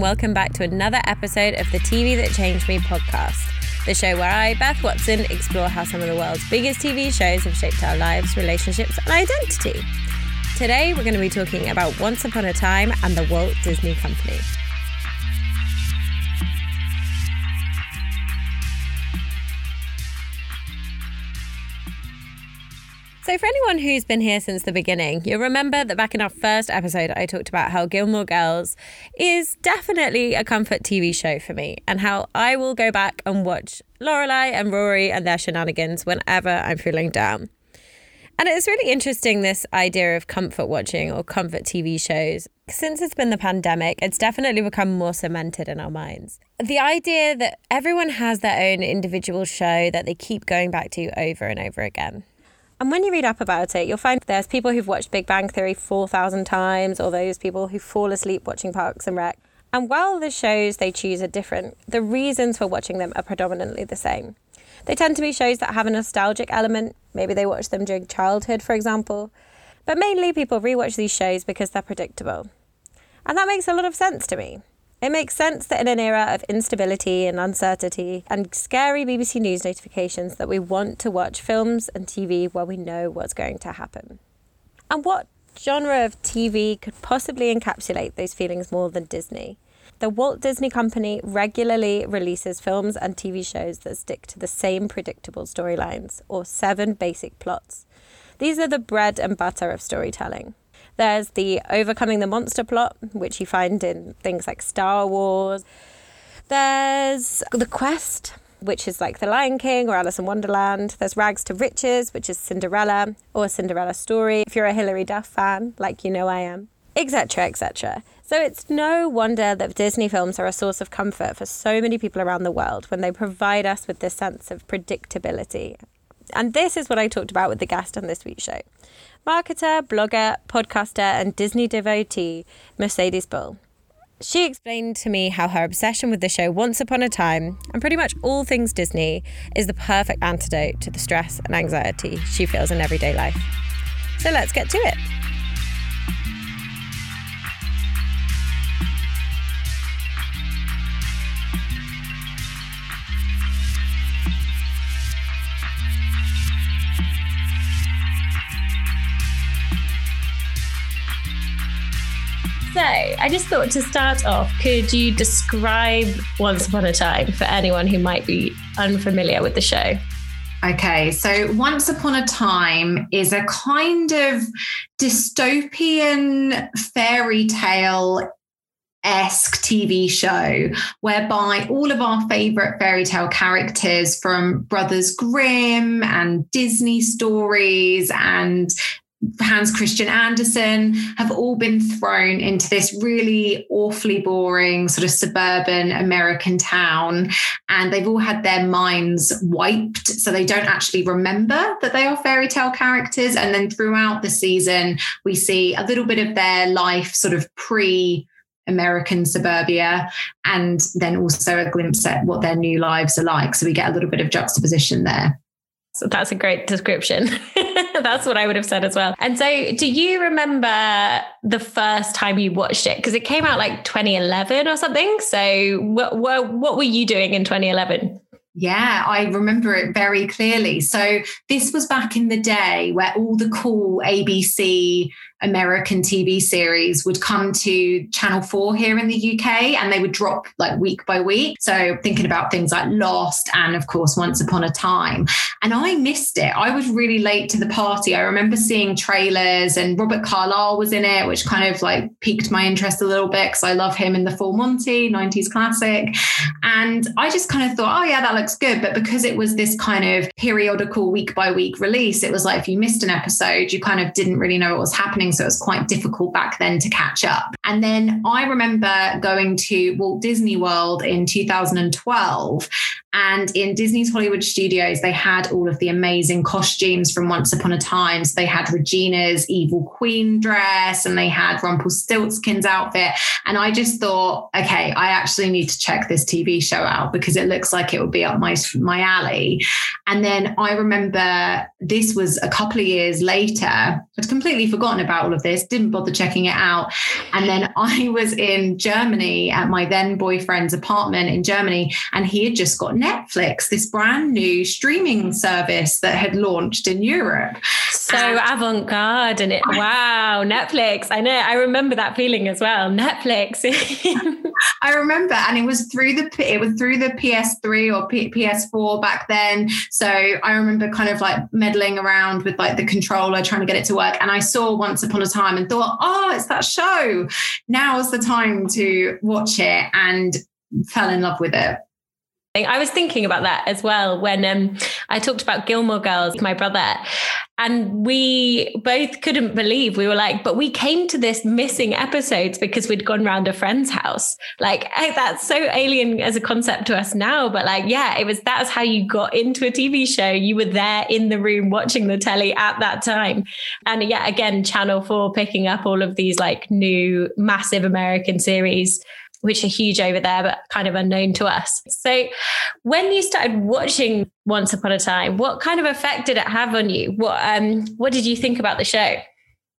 and welcome back to another episode of the TV That Changed Me podcast, the show where I, Beth Watson, explore how some of the world's biggest TV shows have shaped our lives, relationships, and identity. Today, we're going to be talking about Once Upon a Time and the Walt Disney Company. So for anyone who's been here since the beginning, you'll remember that back in our first episode, I talked about how Gilmore Girls is definitely a comfort TV show for me and how I will go back and watch Lorelai and Rory and their shenanigans whenever I'm feeling down. And it's really interesting, this idea of comfort watching or comfort TV shows. Since it's been the pandemic, it's definitely become more cemented in our minds. The idea that everyone has their own individual show that they keep going back to over and over again. And when you read up about it, you'll find there's people who've watched Big Bang Theory 4,000 times, or those people who fall asleep watching Parks and Rec. And while the shows they choose are different, the reasons for watching them are predominantly the same. They tend to be shows that have a nostalgic element. Maybe they watched them during childhood, for example. But mainly people rewatch these shows because they're predictable. And that makes a lot of sense to me. It makes sense that in an era of instability and uncertainty and scary BBC News notifications that we want to watch films and TV where we know what's going to happen. And what genre of TV could possibly encapsulate those feelings more than Disney? The Walt Disney Company regularly releases films and TV shows that stick to the same predictable storylines, or 7 basic plots. These are the bread and butter of storytelling. There's the overcoming the monster plot, which you find in things like Star Wars. There's the quest, which is like The Lion King or Alice in Wonderland. There's rags to riches, which is Cinderella or Cinderella Story, if you're a Hilary Duff fan, like you know I am, etc., etc. So it's no wonder that Disney films are a source of comfort for so many people around the world when they provide us with this sense of predictability. And this is what I talked about with the guest on this week's show. Marketer, blogger, podcaster, and Disney devotee, Mercedes Bull. She explained to me how her obsession with the show Once Upon a Time, and pretty much all things Disney, is the perfect antidote to the stress and anxiety she feels in everyday life. So let's get to it. So I just thought to start off, could you describe Once Upon a Time for anyone who might be unfamiliar with the show? Okay, so Once Upon a Time is a kind of dystopian fairy tale-esque TV show whereby all of our favourite fairy tale characters from Brothers Grimm and Disney stories and Hans Christian Andersen have all been thrown into this really awfully boring sort of suburban American town, and they've all had their minds wiped, so they don't actually remember that they are fairy tale characters. And then throughout the season we see a little bit of their life sort of pre-American suburbia, and then also a glimpse at what their new lives are like, so we get a little bit of juxtaposition there. So that's a great description. That's what I would have said as well. And so do you remember the first time you watched it? Because it came out like 2011 or something. So what were you doing in 2011? Yeah, I remember it very clearly. So this was back in the day where all the cool ABC American TV series would come to Channel 4 here in the UK, and they would drop like week by week. So thinking about things like Lost and of course Once Upon a Time. And I missed it. I was really late to the party. I remember seeing trailers and Robert Carlyle was in it, which kind of like piqued my interest a little bit because I love him in the Full Monty, 90s classic. And I just kind of thought, oh yeah, that looks good. But because it was this kind of periodical week by week release, it was like if you missed an episode, you kind of didn't really know what was happening. So it was quite difficult back then to catch up. And then I remember going to Walt Disney World in 2012. And in Disney's Hollywood Studios, they had all of the amazing costumes from Once Upon a Time. So they had Regina's evil queen dress and they had Rumpelstiltskin's outfit. And I just thought, okay, I actually need to check this TV show out because it looks like it would be up my alley. And then I remember this was a couple of years later. I'd completely forgotten about all of this, didn't bother checking it out. And then then I was in Germany at my then boyfriend's apartment in Germany, and he had just got Netflix, this brand new streaming service that had launched in Europe. So avant-garde, and wow, Netflix. I know. I remember that feeling as well. Netflix. I remember, and it was through the PS3 or PS4 back then. So I remember kind of like meddling around with like the controller, trying to get it to work. And I saw Once Upon a Time and thought, oh, it's that show. Now's the time to watch it, and fell in love with it. I was thinking about that as well when I talked about Gilmore Girls with my brother, and we both couldn't believe, we were like, but we came to this missing episodes because we'd gone round a friend's house. Like, hey, that's so alien as a concept to us now, but like, yeah, that's how you got into a TV show. You were there in the room watching the telly at that time. And yeah, again, Channel 4 picking up all of these like new massive American series, which are huge over there, but kind of unknown to us. So when you started watching Once Upon a Time, what kind of effect did it have on you? What did you think about the show?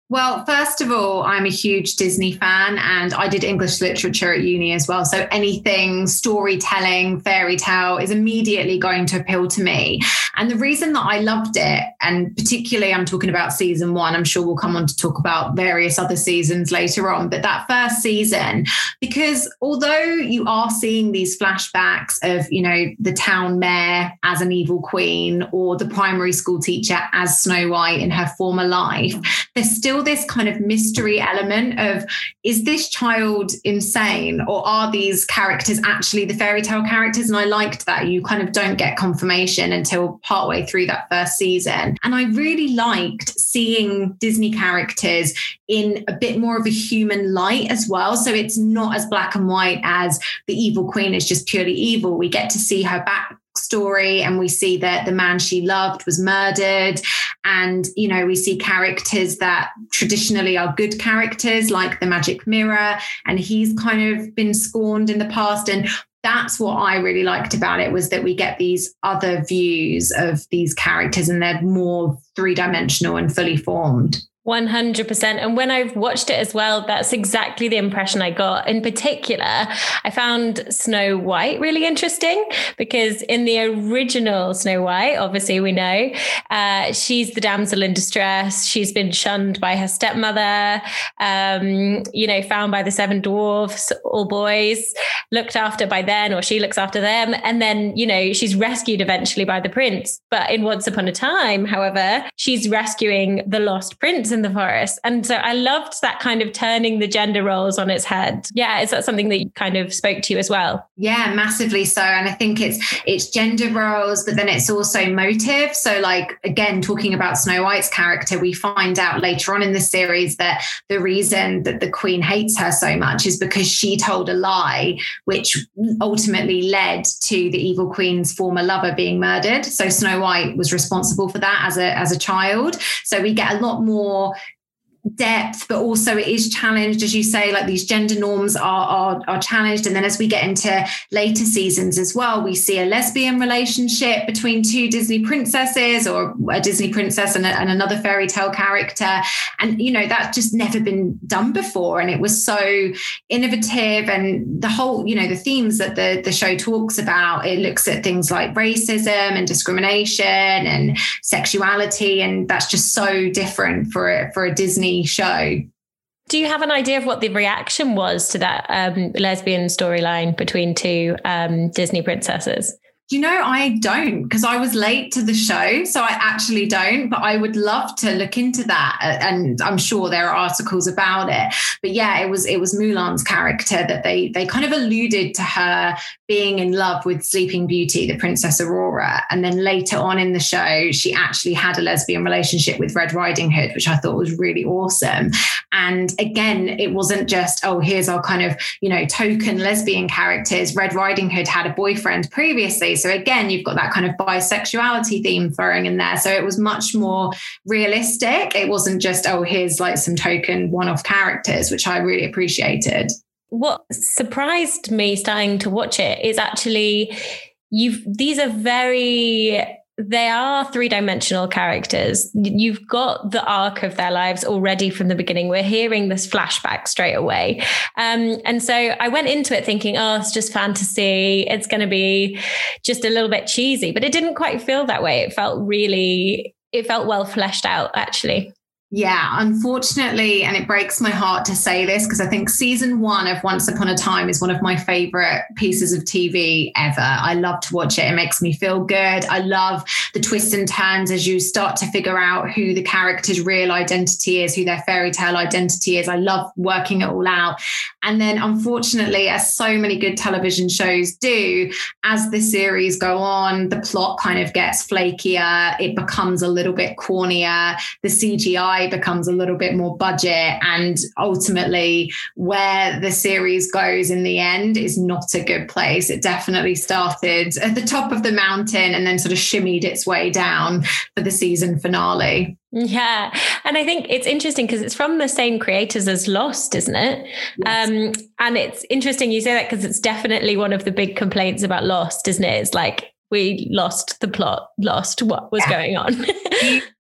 Well, first of all, I'm a huge Disney fan, and I did English literature at uni as well. So anything storytelling, fairy tale is immediately going to appeal to me. And the reason that I loved it, and particularly I'm talking about season one, I'm sure we'll come on to talk about various other seasons later on, but that first season, because although you are seeing these flashbacks of, you know, the town mayor as an evil queen or the primary school teacher as Snow White in her former life, there's still this kind of mystery element of, is this child insane, or are these characters actually the fairy tale characters? And I liked that you kind of don't get confirmation until partway through that first season. And I really liked seeing Disney characters in a bit more of a human light as well. So it's not as black and white as the evil queen is just purely evil. We get to see her backstory, and we see that the man she loved was murdered. And, you know, we see characters that traditionally are good characters, like the magic mirror, and he's kind of been scorned in the past. And that's what I really liked about it, was that we get these other views of these characters, and they're more three-dimensional and fully formed. 100%. And when I've watched it as well, that's exactly the impression I got. In particular, I found Snow White really interesting, because in the original Snow White, obviously we know, she's the damsel in distress. She's been shunned by her stepmother, you know, found by the seven dwarfs, all boys, looked after by them, or she looks after them. And then, you know, she's rescued eventually by the prince. But in Once Upon a Time, however, she's rescuing the lost prince in the forest. And so I loved that kind of turning the gender roles on its head. Yeah, is that something that you kind of spoke to you as well? Yeah, massively so. And I think it's gender roles, but then it's also motive. So like, again, talking about Snow White's character, we find out later on in the series that the reason that the queen hates her so much is because she told a lie, which ultimately led to the evil queen's former lover being murdered. So Snow White was responsible for that as a child. So we get a lot more depth, but also it is challenged, as you say, like these gender norms are challenged. And then as we get into later seasons as well, we see a lesbian relationship between two Disney princesses, or a Disney princess and another fairy tale character. And, you know, that's just never been done before. And it was so innovative. And the whole, you know, the themes that the show talks about, it looks at things like racism and discrimination and sexuality. And that's just so different for a Disney show. Do you have an idea of what the reaction was to that lesbian storyline between two Disney princesses? You know, I don't, because I was late to the show, so I actually don't, but I would love to look into that, and I'm sure there are articles about it. But yeah, it was Mulan's character that they kind of alluded to her being in love with Sleeping Beauty, the Princess Aurora, and then later on in the show she actually had a lesbian relationship with Red Riding Hood, which I thought was really awesome. And again, it wasn't just, oh, here's our kind of, you know, token lesbian characters. Red Riding Hood had a boyfriend previously. So again, you've got that kind of bisexuality theme throwing in there. So it was much more realistic. It wasn't just, oh, here's like some token one-off characters, which I really appreciated. What surprised me starting to watch it is actually these are very they are three-dimensional characters. You've got the arc of their lives already from the beginning. We're hearing this flashback straight away. And so I went into it thinking, oh, it's just fantasy. It's going to be just a little bit cheesy, but it didn't quite feel that way. It felt well fleshed out, actually. Yeah, unfortunately, and it breaks my heart to say this, because I think season one of Once Upon a Time is one of my favorite pieces of TV ever. I love to watch it. It makes me feel good. I love the twists and turns as you start to figure out who the character's real identity is, who their fairy tale identity is. I love working it all out. And then unfortunately, as so many good television shows do, as the series go on, the plot kind of gets flakier. It becomes a little bit cornier. The CGI becomes a little bit more budget, and ultimately where the series goes in the end is not a good place. It definitely started at the top of the mountain and then sort of shimmied its way down for the season finale. Yeah. And I think it's interesting because it's from the same creators as Lost, isn't it? Yes. And it's interesting you say that, because it's definitely one of the big complaints about Lost, isn't it? It's like, we lost the plot, lost what was going on.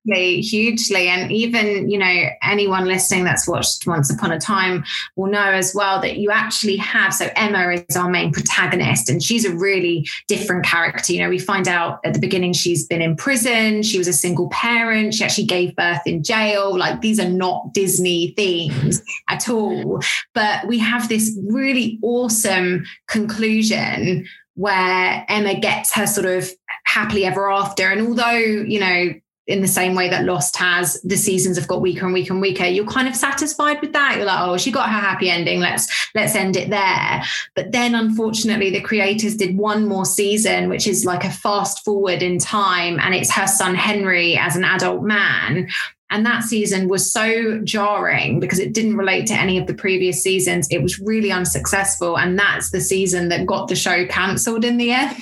Hugely. And even, you know, anyone listening that's watched Once Upon a Time will know as well that you actually have, so Emma is our main protagonist, and she's a really different character. You know, we find out at the beginning she's been in prison. She was a single parent. She actually gave birth in jail. Like, these are not Disney themes at all. But we have this really awesome conclusion where Emma gets her sort of happily ever after. And although, you know, in the same way that Lost has, the seasons have got weaker and weaker and weaker, you're kind of satisfied with that. You're like, oh, she got her happy ending. Let's end it there. But then unfortunately the creators did one more season, which is like a fast forward in time. And it's her son, Henry, as an adult man. And that season was so jarring because it didn't relate to any of the previous seasons. It was really unsuccessful. And that's the season that got the show cancelled in the end.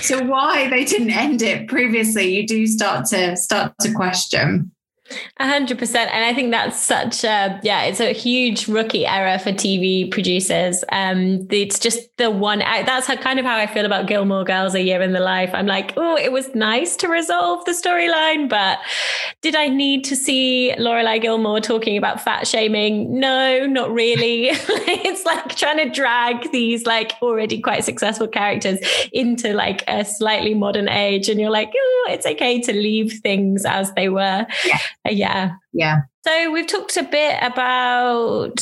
So why they didn't end it previously, you do start to question. 100%. And I think that's such a, it's a huge rookie error for TV producers. It's just the one, that's kind of how I feel about Gilmore Girls, A Year in the Life. I'm like, oh, it was nice to resolve the storyline, but did I need to see Lorelai Gilmore talking about fat shaming? No, not really. It's like trying to drag these like already quite successful characters into like a slightly modern age. And you're like, oh, it's okay to leave things as they were. Yeah. Yeah. So we've talked a bit about,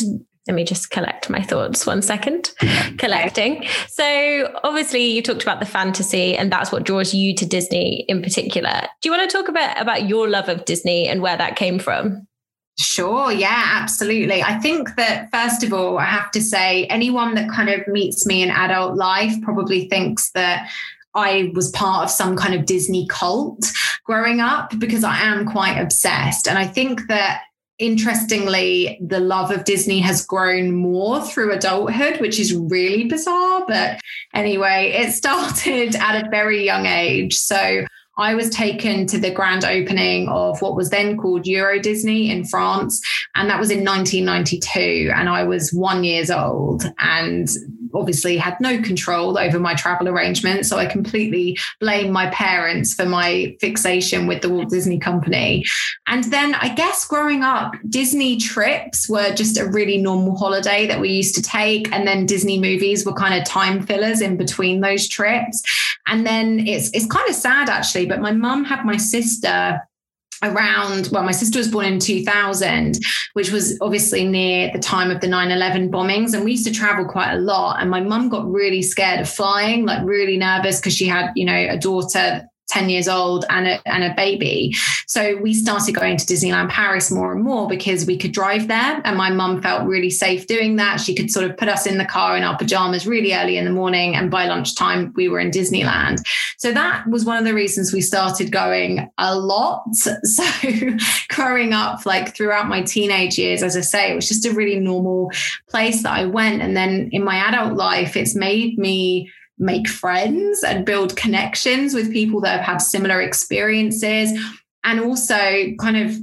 let me just collect my thoughts one second. Collecting. So obviously you talked about the fantasy, and that's what draws you to Disney in particular. Do you want to talk a bit about your love of Disney and where that came from? Sure. Yeah, absolutely. I think that, first of all, I have to say anyone that kind of meets me in adult life probably thinks that I was part of some kind of Disney cult growing up, because I am quite obsessed. And I think that, interestingly, the love of Disney has grown more through adulthood, which is really bizarre. But anyway, it started at a very young age. So I was taken to the grand opening of what was then called Euro Disney in France. And that was in 1992. And I was 1 year old and obviously had no control over my travel arrangements. So I completely blame my parents for my fixation with the Walt Disney Company. And then I guess growing up, Disney trips were just a really normal holiday that we used to take. And then Disney movies were kind of time fillers in between those trips. And then it's kind of sad, actually, but my mum had my sister my sister was born in 2000, which was obviously near the time of the 9/11 bombings. And we used to travel quite a lot. And my mum got really scared of flying, like really nervous, because she had, you know, a daughter 10 years old and a baby. So we started going to Disneyland Paris more and more because we could drive there. And my mum felt really safe doing that. She could sort of put us in the car in our pajamas really early in the morning. And by lunchtime, we were in Disneyland. So that was one of the reasons we started going a lot. So growing up, like throughout my teenage years, as I say, it was just a really normal place that I went. And then in my adult life, it's made me make friends and build connections with people that have had similar experiences. And also kind of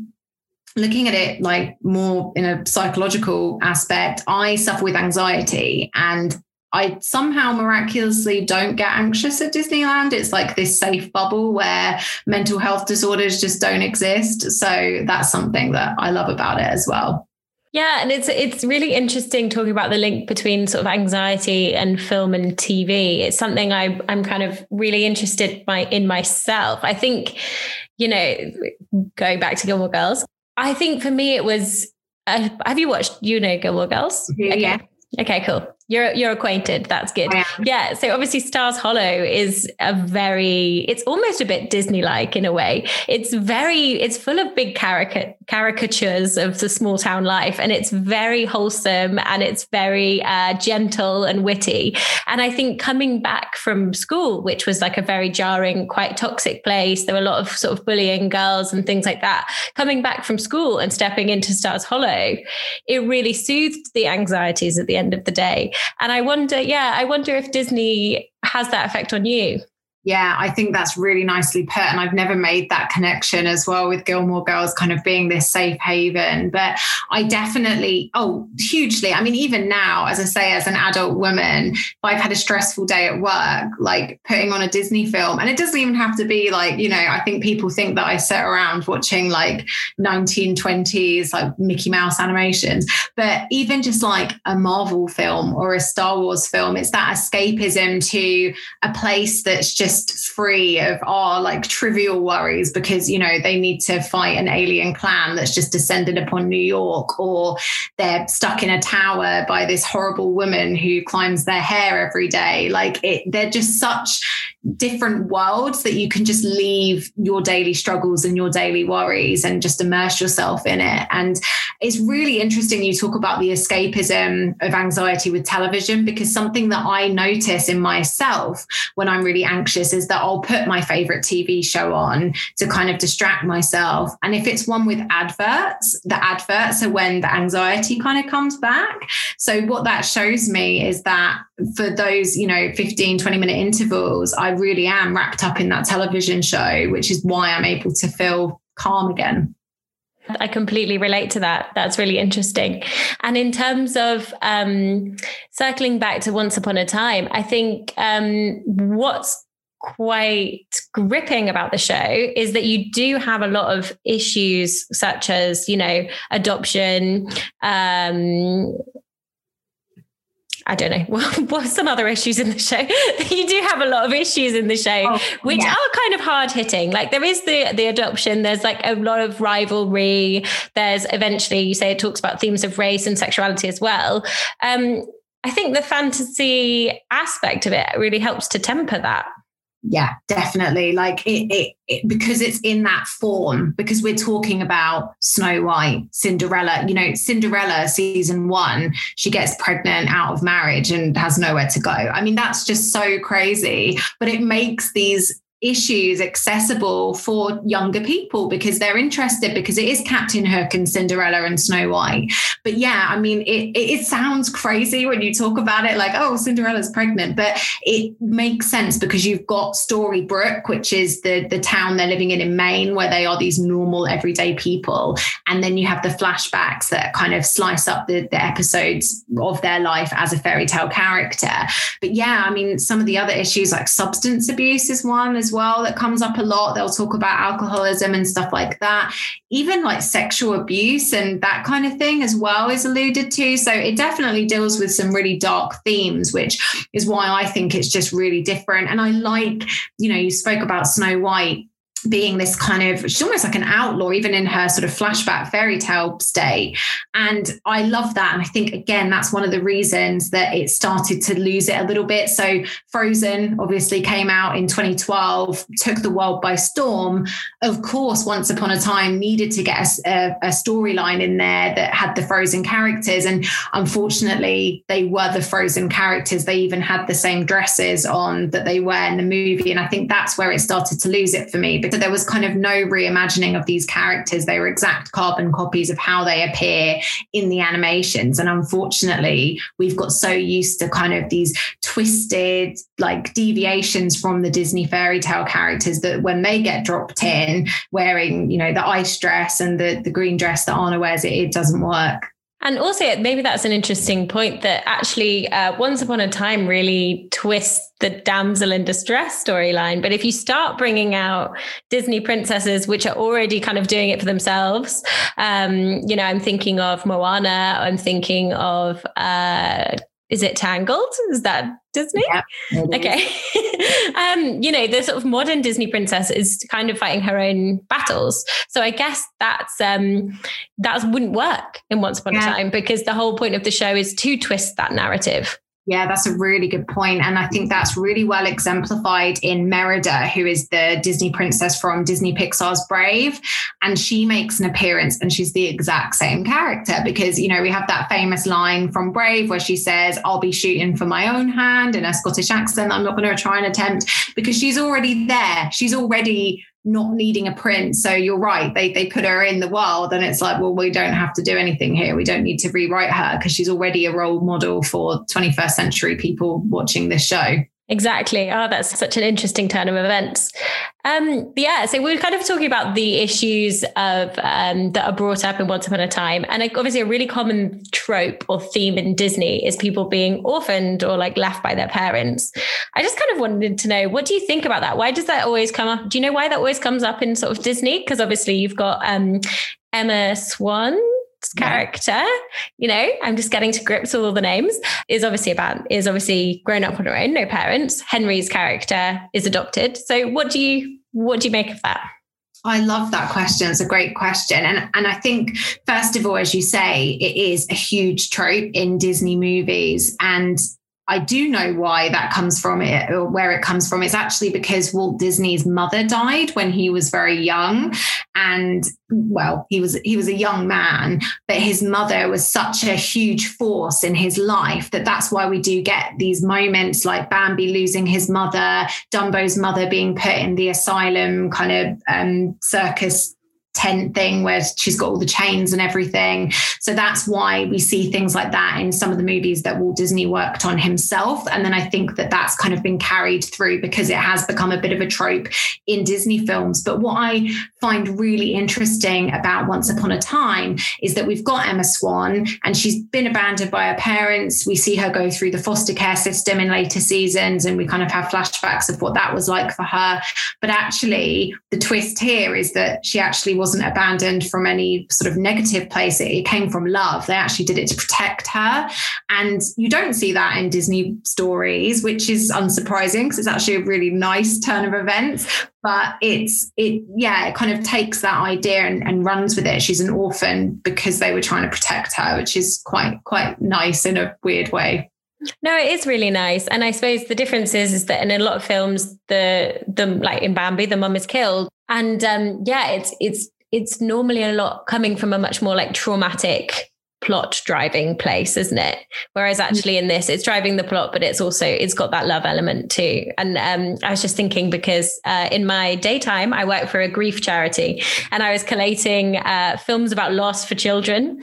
looking at it like more in a psychological aspect, I suffer with anxiety, and I somehow miraculously don't get anxious at Disneyland. It's like this safe bubble where mental health disorders just don't exist. So that's something that I love about it as well. Yeah. And it's really interesting talking about the link between sort of anxiety and film and TV. It's something I'm kind of really interested in myself. I think, you know, going back to Gilmore Girls, I think for me it was, have you watched, you know, Gilmore Girls? Yeah. Okay, cool. You're acquainted. That's good. Yeah. So obviously Stars Hollow is it's almost a bit Disney-like in a way. It's full of big caricatures of the small town life, and it's very wholesome and it's very gentle and witty. And I think coming back from school, which was like a very jarring, quite toxic place, there were a lot of sort of bullying girls and things like that. Coming back from school and stepping into Stars Hollow, it really soothed the anxieties at the end of the day. And I wonder if Disney has that effect on you. Yeah, I think that's really nicely put. And I've never made that connection as well with Gilmore Girls kind of being this safe haven. But I definitely, hugely. I mean, even now, as I say, as an adult woman, if I've had a stressful day at work, like putting on a Disney film, and it doesn't even have to be like, you know, I think people think that I sit around watching like 1920s, like Mickey Mouse animations, but even just like a Marvel film or a Star Wars film, it's that escapism to a place that's just free of our like trivial worries, because you know they need to fight an alien clan that's just descended upon New York, or they're stuck in a tower by this horrible woman who climbs their hair every day. Like they're just such different worlds that you can just leave your daily struggles and your daily worries and just immerse yourself in it. And it's really interesting you talk about the escapism of anxiety with television, because something that I notice in myself when I'm really anxious is that I'll put my favorite TV show on to kind of distract myself. And if it's one with adverts, the adverts are when the anxiety kind of comes back. So what that shows me is that for those, you know, 15, 20-minute intervals, I really am wrapped up in that television show, which is why I'm able to feel calm again. I completely relate to that. That's really interesting. And in terms of circling back to Once Upon a Time, I think what's quite gripping about the show is that you do have a lot of issues such as, you know, adoption, I don't know, what some other issues in the show. You do have a lot of issues in the show, which are kind of hard hitting. Like there is the adoption, there's like a lot of rivalry. There's eventually, you say, it talks about themes of race and sexuality as well. I think the fantasy aspect of it really helps to temper that. Yeah, definitely. Like it because it's in that form, because we're talking about Snow White, Cinderella, you know, Cinderella season 1, she gets pregnant out of marriage and has nowhere to go. I mean, that's just so crazy, but it makes these issues accessible for younger people because they're interested, because it is Captain Hook and Cinderella and Snow White. But yeah, I mean, it sounds crazy when you talk about it, like, oh, Cinderella's pregnant, but it makes sense because you've got Storybrooke, which is the town they're living in Maine, where they are these normal everyday people. And then you have the flashbacks that kind of slice up the episodes of their life as a fairy tale character. But yeah, I mean, some of the other issues like substance abuse is one as well that comes up a lot. They'll talk about alcoholism and stuff like that, even like sexual abuse and that kind of thing as well is alluded to. So it definitely deals with some really dark themes, which is why I think it's just really different. And I like, you know, you spoke about Snow White being this kind of, she's almost like an outlaw, even in her sort of flashback fairy tale state. And I love that. And I think, again, that's one of the reasons that it started to lose it a little bit. So Frozen obviously came out in 2012, took the world by storm. Of course, Once Upon a Time needed to get a storyline in there that had the Frozen characters. And unfortunately, they were the Frozen characters. They even had the same dresses on that they wear in the movie. And I think that's where it started to lose it for me, because there was kind of no reimagining of these characters. They were exact carbon copies of how they appear in the animations. And unfortunately, we've got so used to kind of these twisted, like, deviations from the Disney fairy tale characters that when they get dropped in wearing, you know, the ice dress and the green dress that Anna wears, it doesn't work. And also, maybe that's an interesting point that actually Once Upon a Time really twists the damsel in distress storyline. But if you start bringing out Disney princesses, which are already kind of doing it for themselves, you know, I'm thinking of Moana, I'm thinking of, is it Tangled? Is that Disney? Yeah, okay. You know, the sort of modern Disney princess is kind of fighting her own battles. So I guess that wouldn't work in Once Upon a Time, because the whole point of the show is to twist that narrative. Yeah, that's a really good point. And I think that's really well exemplified in Merida, who is the Disney princess from Disney Pixar's Brave. And she makes an appearance and she's the exact same character because, you know, we have that famous line from Brave where she says, "I'll be shooting from my own hand" in a Scottish accent. "I'm not going to try and attempt," because she's already there. She's already not needing a prince. So you're right. They put her in the world and it's like, well, we don't have to do anything here. We don't need to rewrite her because she's already a role model for 21st century people watching this show. Exactly. Oh, that's such an interesting turn of events. So we're kind of talking about the issues of that are brought up in Once Upon a Time. And obviously a really common trope or theme in Disney is people being orphaned or like left by their parents. I just kind of wanted to know, what do you think about that? Why does that always come up? Do you know why that always comes up in sort of Disney? Because obviously you've got Emma Swan. Character, you know, I'm just getting to grips with all the names, is obviously grown up on her own, no parents. Henry's character is adopted. So what do you make of that? I love that question. It's a great question. And I think, first of all, as you say, it is a huge trope in Disney movies. And I do know why that comes from it, or where it comes from. It's actually because Walt Disney's mother died when he was very young. And well, he was a young man, but his mother was such a huge force in his life that's why we do get these moments like Bambi losing his mother, Dumbo's mother being put in the asylum kind of circus tent thing where she's got all the chains and everything. So that's why we see things like that in some of the movies that Walt Disney worked on himself. And then I think that's kind of been carried through because it has become a bit of a trope in Disney films. But what I find really interesting about Once Upon a Time is that we've got Emma Swan and she's been abandoned by her parents. We see her go through the foster care system in later seasons and we kind of have flashbacks of what that was like for her. But actually the twist here is that she actually wasn't abandoned from any sort of negative place. It came from love. They actually did it to protect her. And you don't see that in Disney stories, which is unsurprising because it's actually a really nice turn of events. But it kind of takes that idea and runs with it. She's an orphan because they were trying to protect her, which is quite nice in a weird way. No, it is really nice. And I suppose the difference is that in a lot of films, like in Bambi, the mum is killed. And it's normally a lot coming from a much more like traumatic plot driving place, isn't it? Whereas actually in this, it's driving the plot, but it's got that love element too. And I was just thinking because in my daytime, I work for a grief charity and I was collating films about loss for children.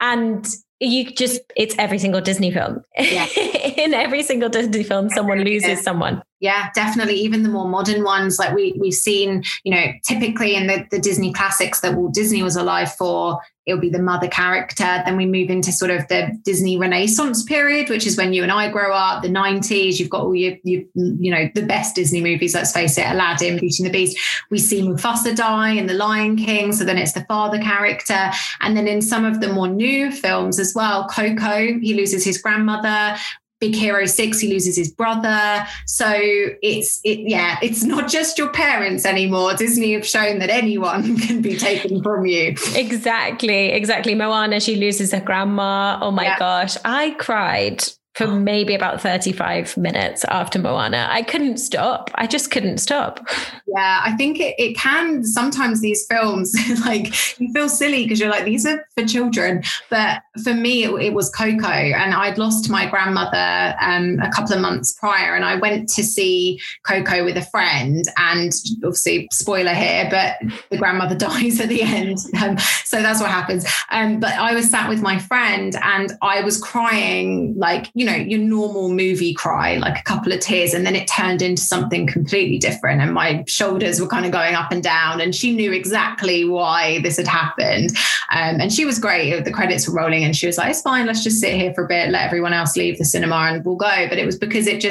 And it's every single Disney film. Yeah. In every single Disney film, someone loses someone. Yeah, definitely. Even the more modern ones, like we've seen, you know, typically in the Disney classics that Walt Disney was alive for, it'll be the mother character. Then we move into sort of the Disney Renaissance period, which is when you and I grow up, the 90s. You've got all your the best Disney movies, let's face it, Aladdin, Beauty and the Beast. We see Mufasa die in The Lion King. So then it's the father character. And then in some of the more new films as well, Coco, he loses his grandmother. Big Hero 6, he loses his brother. So it's not just your parents anymore. Disney have shown that anyone can be taken from you. Exactly. Moana, she loses her grandma. Oh my gosh. I cried for maybe about 35 minutes after Moana. I couldn't stop. I just couldn't stop. Yeah, I think it can sometimes, these films, like you feel silly because you're like, these are for children. But for me, it was Coco. And I'd lost my grandmother a couple of months prior. And I went to see Coco with a friend. And obviously, spoiler here, but the grandmother dies at the end. So that's what happens. But I was sat with my friend and I was crying like, you know, your normal movie cry, like a couple of tears. And then it turned into something completely different. And my shoulders were kind of going up and down, and she knew exactly why this had happened. And she was great. The credits were rolling and she was like, it's fine, let's just sit here for a bit, let everyone else leave the cinema and we'll go. But it was because it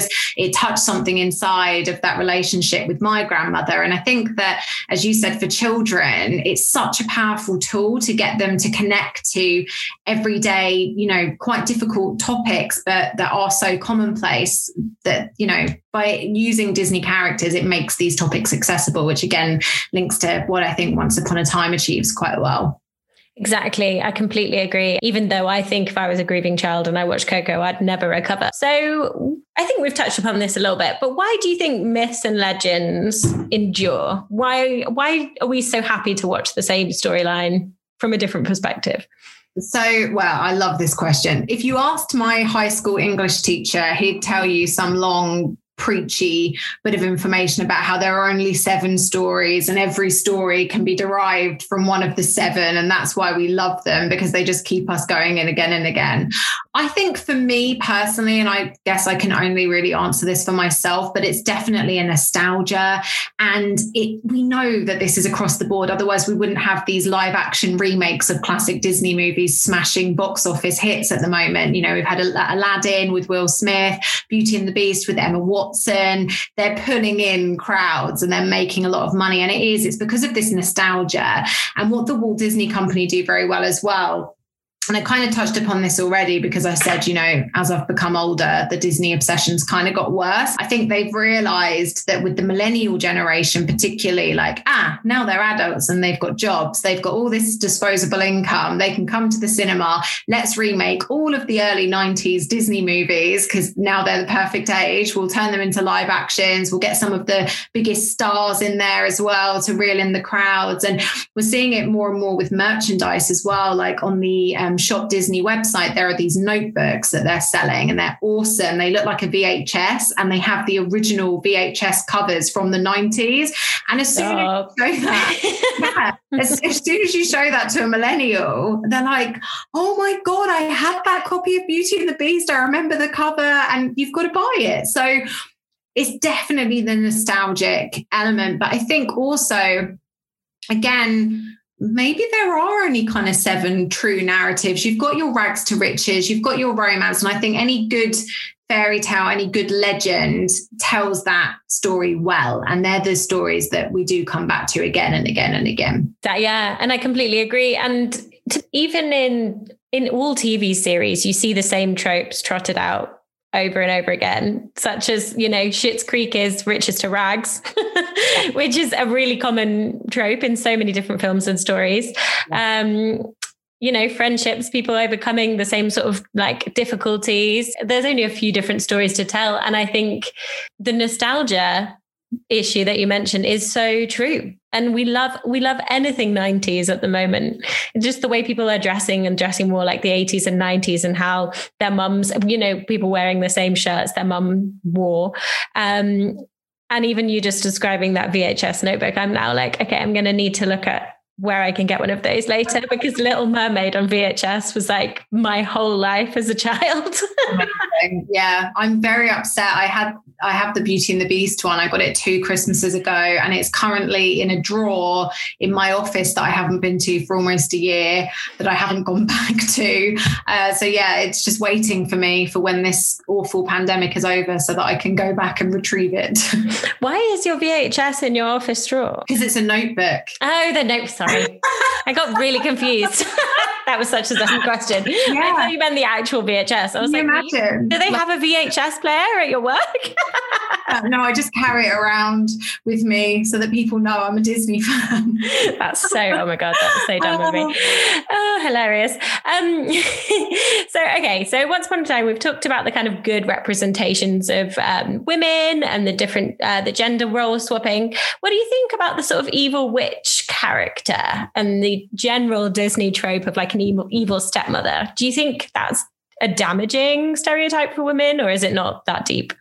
touched something inside of that relationship with my grandmother. And I think that, as you said, for children, it's such a powerful tool to get them to connect to everyday, you know, quite difficult topics, but that are so commonplace that, you know, by using Disney characters, it makes these topics accessible, which again links to what I think Once Upon a Time achieves quite well. Exactly. I completely agree. Even though I think if I was a grieving child and I watched Coco, I'd never recover. So I think we've touched upon this a little bit, but why do you think myths and legends endure? Why are we so happy to watch the same storyline from a different perspective? So, well, I love this question. If you asked my high school English teacher, he'd tell you some long, preachy bit of information about how there are only 7 stories and every story can be derived from one of the 7. And that's why we love them, because they just keep us going and again and again. I think for me personally, and I guess I can only really answer this for myself, but it's definitely a nostalgia. And we know that this is across the board. Otherwise we wouldn't have these live action remakes of classic Disney movies smashing box office hits at the moment. You know, we've had Aladdin with Will Smith, Beauty and the Beast with Emma Watson. They're pulling in crowds and they're making a lot of money. And it's because of this nostalgia. And what the Walt Disney Company do very well as well, and I kind of touched upon this already because I said, you know, as I've become older, the Disney obsessions kind of got worse. I think they've realized that with the millennial generation, particularly, like, now they're adults and they've got jobs. They've got all this disposable income. They can come to the cinema. Let's remake all of the early 90s Disney movies because now they're the perfect age. We'll turn them into live actions. We'll get some of the biggest stars in there as well to reel in the crowds. And we're seeing it more and more with merchandise as well, like on the Shop Disney website, there are these notebooks that they're selling and they're awesome. They look like a VHS and they have the original VHS covers from the 90s. And as soon as you show that to a millennial, they're like, oh my God, I had that copy of Beauty and the Beast. I remember the cover, and you've got to buy it. So it's definitely the nostalgic element. But I think also, again, maybe there are only kind of 7 true narratives. You've got your rags to riches, you've got your romance. And I think any good fairy tale, any good legend tells that story well. And they're the stories that we do come back to again and again and again. Yeah, and I completely agree. And even in all TV series, you see the same tropes trotted out over and over again, such as, you know, Schitt's Creek is riches to rags, which is a really common trope in so many different films and stories. You know, friendships, people overcoming the same sort of like difficulties. There's only a few different stories to tell. And I think the nostalgia issue that you mentioned is so true. And we love anything 90s at the moment. Just the way people are dressing and dressing more like the 80s and 90s, and how their mums, you know, people wearing the same shirts their mum wore. And even you just describing that VHS notebook, I'm now like, okay, I'm going to need to look at where I can get one of those later, because Little Mermaid on VHS was like my whole life as a child. Yeah, I'm very upset. I have the Beauty and the Beast one. I got it 2 Christmases ago, and it's currently in a drawer in my office that I haven't been to for almost a year, that I haven't gone back to. So yeah, it's just waiting for me for when this awful pandemic is over so that I can go back and retrieve it. Why is your VHS in your office drawer? Because it's a notebook. Oh, the notebook. Sorry, I got really confused. That was such a dumb question. Yeah. I thought you meant the actual VHS. I was like, imagine. Do they have a VHS player at your work? No, I just carry it around with me so that people know I'm a Disney fan. That's so, oh my God, that was so dumb of me. Oh, hilarious. So Once Upon a Time, we've talked about the kind of good representations of women and the different, the gender role swapping. What do you think about the sort of evil witch character and the general Disney trope of like an evil stepmother? Do you think that's a damaging stereotype for women, or is it not that deep?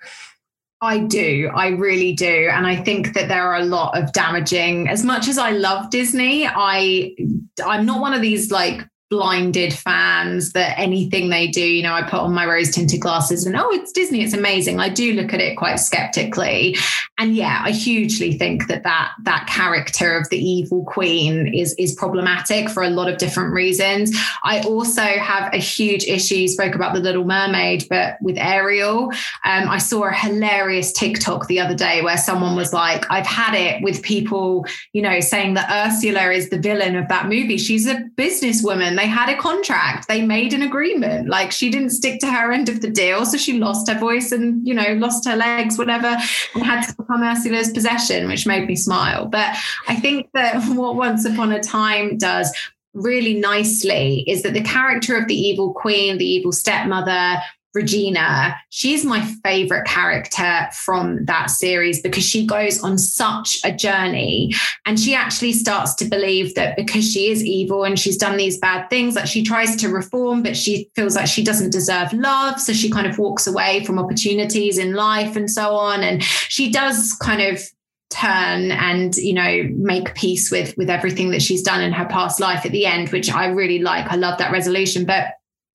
I do. I really do. And I think that there are a lot of damaging, as much as I love Disney, I'm not one of these like blinded fans that anything they do, you know, I put on my rose tinted glasses and, oh, it's Disney, it's amazing. I do look at it quite skeptically. And yeah, I hugely think that that character of the evil queen is problematic for a lot of different reasons. I also have a huge issue, spoke about The Little Mermaid, but with Ariel. I saw a hilarious TikTok the other day where someone was like, I've had it with people, you know, saying that Ursula is the villain of that movie. She's a businesswoman. They had a contract. They made an agreement. Like, she didn't stick to her end of the deal. So she lost her voice and, you know, lost her legs, whatever, and had to become Ursula's possession, which made me smile. But I think that what Once Upon a Time does really nicely is that the character of the evil queen, the evil stepmother, Regina, she's my favorite character from that series because she goes on such a journey, and she actually starts to believe that because she is evil and she's done these bad things, like, she tries to reform, but she feels like she doesn't deserve love. So she kind of walks away from opportunities in life and so on. And she does kind of turn and, you know, make peace with everything that she's done in her past life at the end, which I really like. I love that resolution. But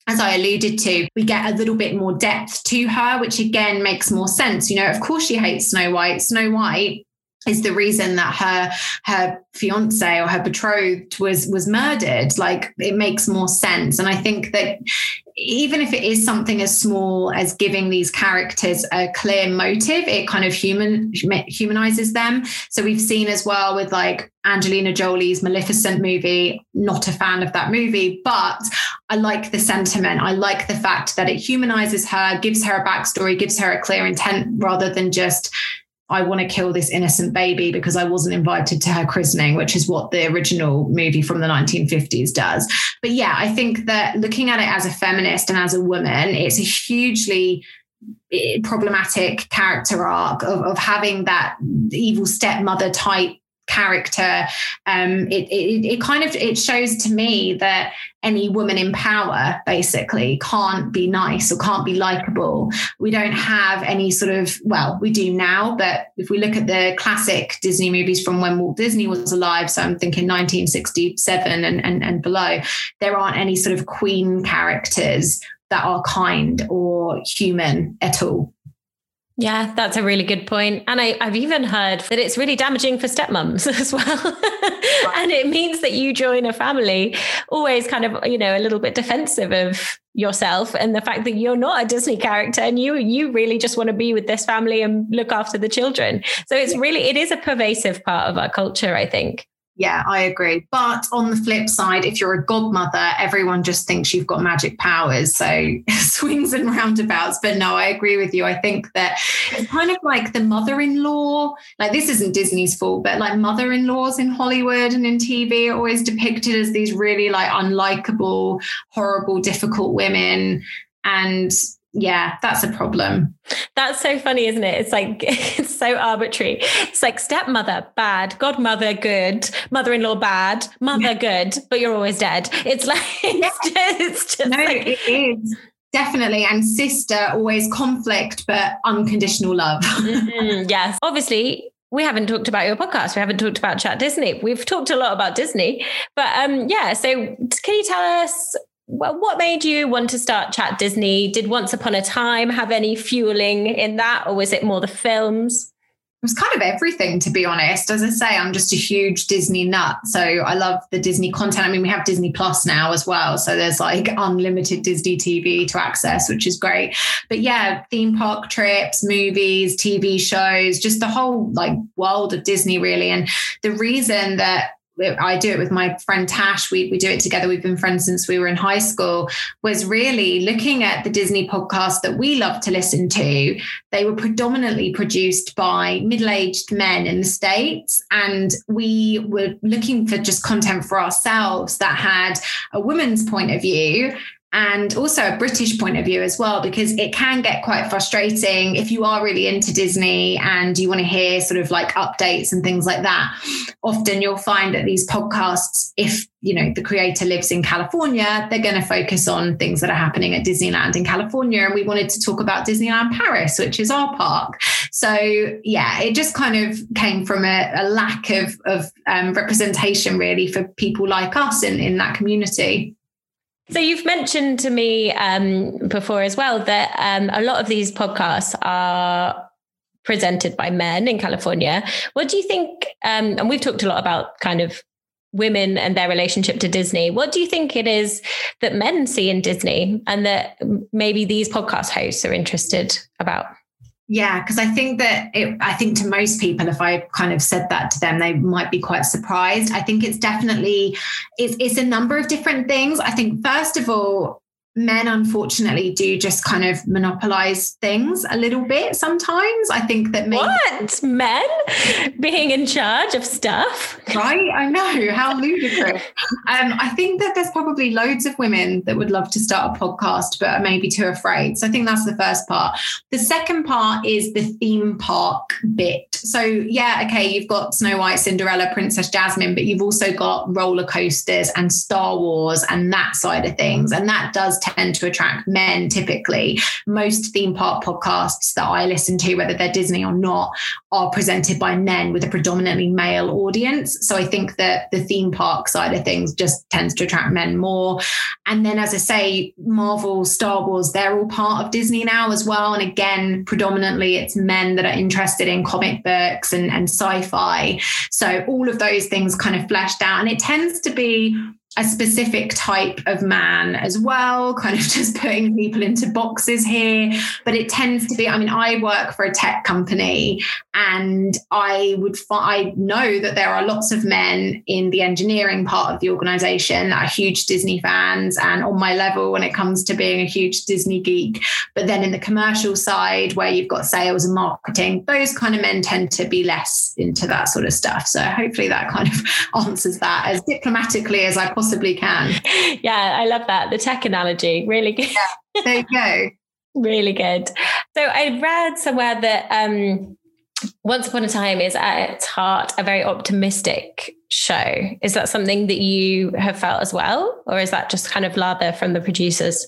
as I alluded to, we get a little bit more depth to her, which again makes more sense. You know, of course she hates Snow White. Snow White is the reason that her fiance or her betrothed was murdered. Like, it makes more sense. And I think that even if it is something as small as giving these characters a clear motive, it kind of humanizes them. So we've seen as well with, like, Angelina Jolie's Maleficent movie, not a fan of that movie, but I like the sentiment. I like the fact that it humanizes her, gives her a backstory, gives her a clear intent, rather than just, I want to kill this innocent baby because I wasn't invited to her christening, which is what the original movie from the 1950s does. But yeah, I think that looking at it as a feminist and as a woman, it's a hugely problematic character arc of having that evil stepmother type character. It shows to me that any woman in power basically can't be nice or can't be likable. We don't have any sort of, well, we do now, but if we look at the classic Disney movies from when Walt Disney was alive, so I'm thinking 1967 and below, there aren't any sort of queen characters that are kind or human at all. Yeah, that's a really good point. And I've even heard that it's really damaging for stepmoms as well. And it means that you join a family always kind of, you know, a little bit defensive of yourself and the fact that you're not a Disney character and you really just want to be with this family and look after the children. So it's really, it is a pervasive part of our culture, I think. Yeah, I agree. But on the flip side, if you're a godmother, everyone just thinks you've got magic powers. So swings and roundabouts. But no, I agree with you. I think that it's kind of like the mother-in-law, like, this isn't Disney's fault, but like mother-in-laws in Hollywood and in TV are always depicted as these really like unlikable, horrible, difficult women. And yeah, that's a problem. That's so funny, isn't it? It's like, it's so arbitrary. It's like stepmother, bad. Godmother, good. Mother-in-law, bad. Mother, good. But you're always dead. It's like, it is. Definitely. And sister, always conflict, but unconditional love. Mm-hmm, yes. Obviously, we haven't talked about your podcast. We haven't talked about Chat Disney. We've talked a lot about Disney. But yeah, so can you tell us, well, what made you want to start Chat Disney? Did Once Upon a Time have any fueling in that, or was it more the films? It was kind of everything, to be honest. As I say, I'm just a huge Disney nut. So I love the Disney content. I mean, we have Disney Plus now as well. So there's like unlimited Disney TV to access, which is great. But yeah, theme park trips, movies, TV shows, just the whole like world of Disney really. And the reason that I do it with my friend Tash, we do it together, we've been friends since we were in high school, was really looking at the Disney podcasts that we love to listen to. They were predominantly produced by middle-aged men in the States, and we were looking for just content for ourselves that had a woman's point of view and also a British point of view as well, because it can get quite frustrating if you are really into Disney and you want to hear sort of like updates and things like that. Often you'll find that these podcasts, if, you know, the creator lives in California, they're going to focus on things that are happening at Disneyland in California. And we wanted to talk about Disneyland Paris, which is our park. So yeah, it just kind of came from a lack of representation really for people like us in that community. So you've mentioned to me before as well that a lot of these podcasts are presented by men in California. What do you think, and we've talked a lot about kind of women and their relationship to Disney. What do you think it is that men see in Disney and that maybe these podcast hosts are interested about? Yeah, because I think to most people, if I kind of said that to them, they might be quite surprised. I think it's definitely, it's a number of different things. I think, first of all, men, unfortunately, do just kind of monopolize things a little bit sometimes. I think that what? Men being in charge of stuff? Right? I know. How ludicrous. I think that there's probably loads of women that would love to start a podcast, but are maybe too afraid. So I think that's the first part. The second part is the theme park bit. So yeah, okay, you've got Snow White, Cinderella, Princess Jasmine, but you've also got roller coasters and Star Wars and that side of things. And that does tend to attract men typically. Most theme park podcasts that I listen to, whether they're Disney or not, are presented by men with a predominantly male audience. So I think that the theme park side of things just tends to attract men more. And then, as I say, Marvel, Star Wars, they're all part of Disney now as well. And again, predominantly it's men that are interested in comic books and sci-fi. So all of those things kind of fleshed out. And it tends to be a specific type of man as well, kind of just putting people into boxes here. But it tends to be, I mean, I work for a tech company and I know that there are lots of men in the engineering part of the organization that are huge Disney fans and on my level when it comes to being a huge Disney geek. But then in the commercial side where you've got sales and marketing, those kind of men tend to be less into that sort of stuff. So hopefully that kind of answers that as diplomatically as I possibly can. Yeah, I love that. The tech analogy, really good. Yeah, there you go. Really good. So I read somewhere that Once Upon a Time is at its heart a very optimistic show. Is that something that you have felt as well? Or is that just kind of lather from the producers?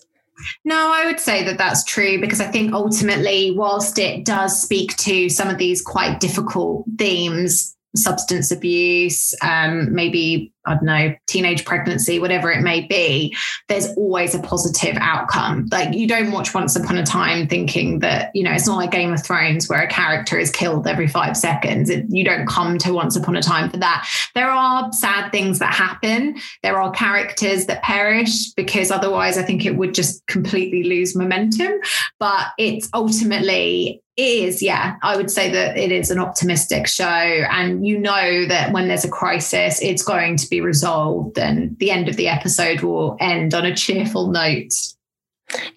No, I would say that that's true, because I think ultimately, whilst it does speak to some of these quite difficult themes, substance abuse, maybe, I don't know, teenage pregnancy, whatever it may be, there's always a positive outcome. Like, you don't watch Once Upon a Time thinking that, you know, it's not like Game of Thrones where a character is killed every 5 seconds. You don't come to Once Upon a Time for that. There are sad things that happen. There are characters that perish, because otherwise I think it would just completely lose momentum. But it's ultimately, it is, yeah, I would say that it is an optimistic show. And you know that when there's a crisis, it's going to be resolved, and the end of the episode will end on a cheerful note.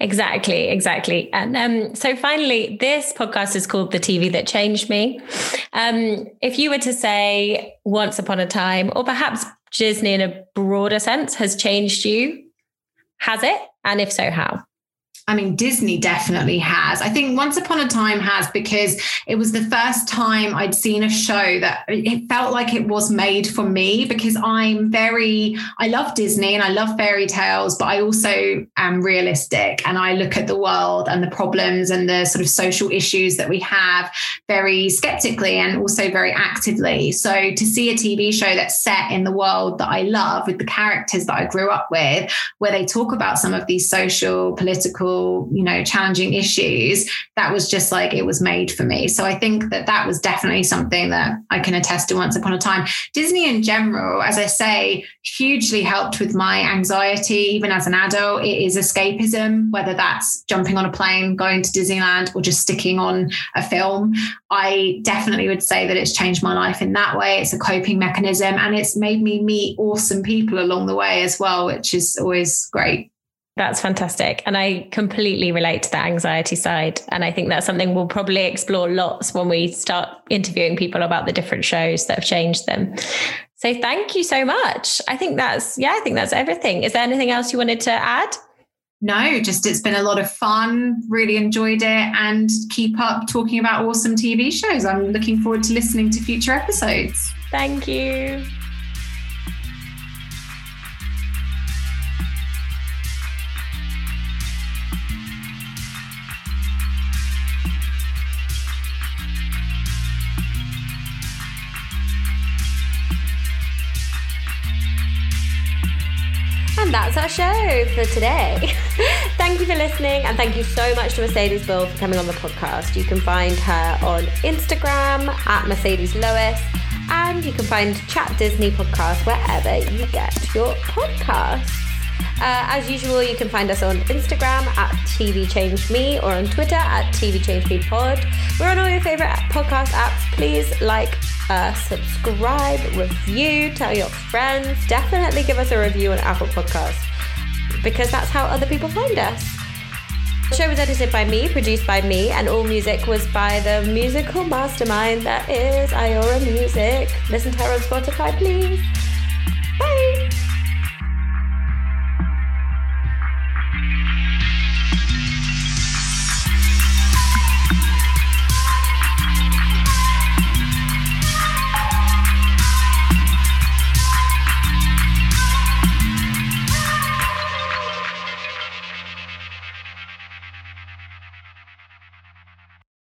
Exactly. And so finally, this podcast is called The TV That Changed Me. If you were to say Once Upon a Time, or perhaps Disney in a broader sense, has changed you, has it? And if so, how? I mean, Disney definitely has. I think Once Upon a Time has, because it was the first time I'd seen a show that it felt like it was made for me, because I love Disney and I love fairy tales, but I also am realistic and I look at the world and the problems and the sort of social issues that we have very skeptically and also very actively. So to see a TV show that's set in the world that I love with the characters that I grew up with, where they talk about some of these social, political, you know, challenging issues, that was just like, it was made for me. So I think that that was definitely something that I can attest to Once Upon a Time. Disney in general, as I say, hugely helped with my anxiety, even as an adult. It is escapism, whether that's jumping on a plane, going to Disneyland, or just sticking on a film. I definitely would say that it's changed my life in that way. It's a coping mechanism, and it's made me meet awesome people along the way as well, which is always great. That's fantastic. And I completely relate to that anxiety side. And I think that's something we'll probably explore lots when we start interviewing people about the different shows that have changed them. So thank you so much. I think that's everything. Is there anything else you wanted to add? No, just it's been a lot of fun. Really enjoyed it, and keep up talking about awesome TV shows. I'm looking forward to listening to future episodes. Thank you. that's our show for today. Thank you for listening, and thank you so much to Mercedes Bull for coming on the podcast. You can find her on Instagram at Mercedes Lewis, and you can find Chat Disney Podcast wherever you get your podcasts. As usual, you can find us on Instagram at TVChangeMe or on Twitter at TVChangeMePod. We're on all your favourite podcast apps. Please like, subscribe, review, tell your friends. Definitely give us a review on Apple Podcasts because that's how other people find us. The show was edited by me, produced by me, and all music was by the musical mastermind that is Iora Music. Listen to her on Spotify, please.